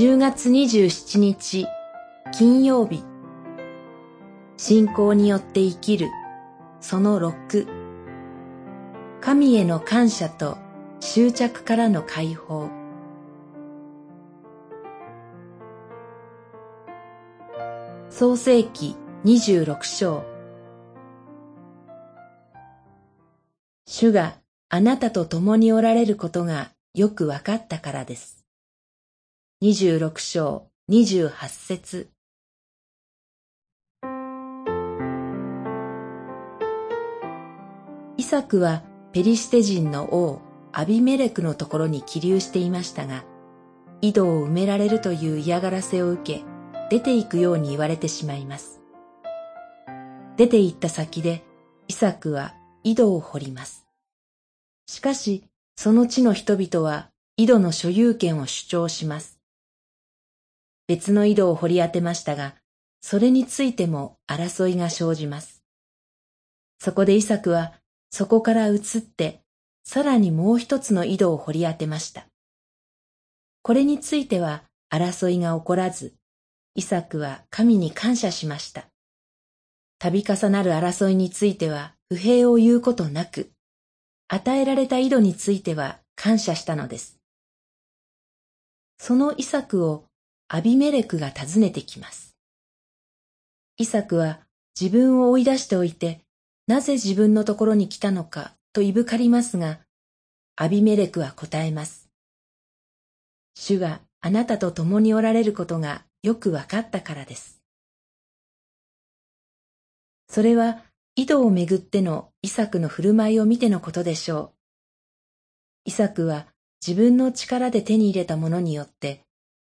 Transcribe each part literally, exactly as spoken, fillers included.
じゅうがつにじゅうしちにち金曜日、信仰によって生きるそのろく、神への感謝と執着からの解放。創世記にじゅうろくしょう。主があなたと共におられることがよくわかったからです。にじゅうろくしょうにじゅうはっせつ。イサクはペリシテ人の王アビメレクのところに帰留していましたが、井戸を埋められるという嫌がらせを受け、出て行くように言われてしまいます。出て行った先でイサクは井戸を掘ります。しかし、その地の人々は井戸の所有権を主張します。別の井戸を掘り当てましたが、それについても争いが生じます。そこでイサクはそこから移って、さらにもう一つの井戸を掘り当てました。これについては争いが起こらず、イサクは神に感謝しました。度重なる争いについては不平を言うことなく、与えられた井戸については感謝したのです。そのイサクをアビメレクが訪ねてきます。イサクは自分を追い出しておいて、なぜ自分のところに来たのかといぶかりますが、アビメレクは答えます。主があなたと共におられることがよくわかったからです。それは井戸をめぐってのイサクの振る舞いを見てのことでしょう。イサクは自分の力で手に入れたものによって、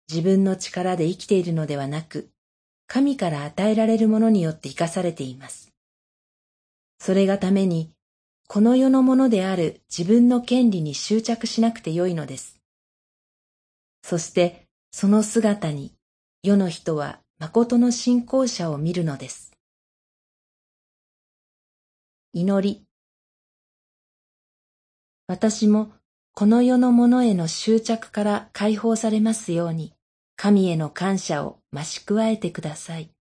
自分の力で生きているのではなく、神から与えられるものによって生かされています。それがために、この世のものである自分の権利に執着しなくてよいのです。そして、その姿に、世の人は誠の信仰者を見るのです。祈り。私もこの世のものへの執着から解放されますように、神への感謝を増し加えてください。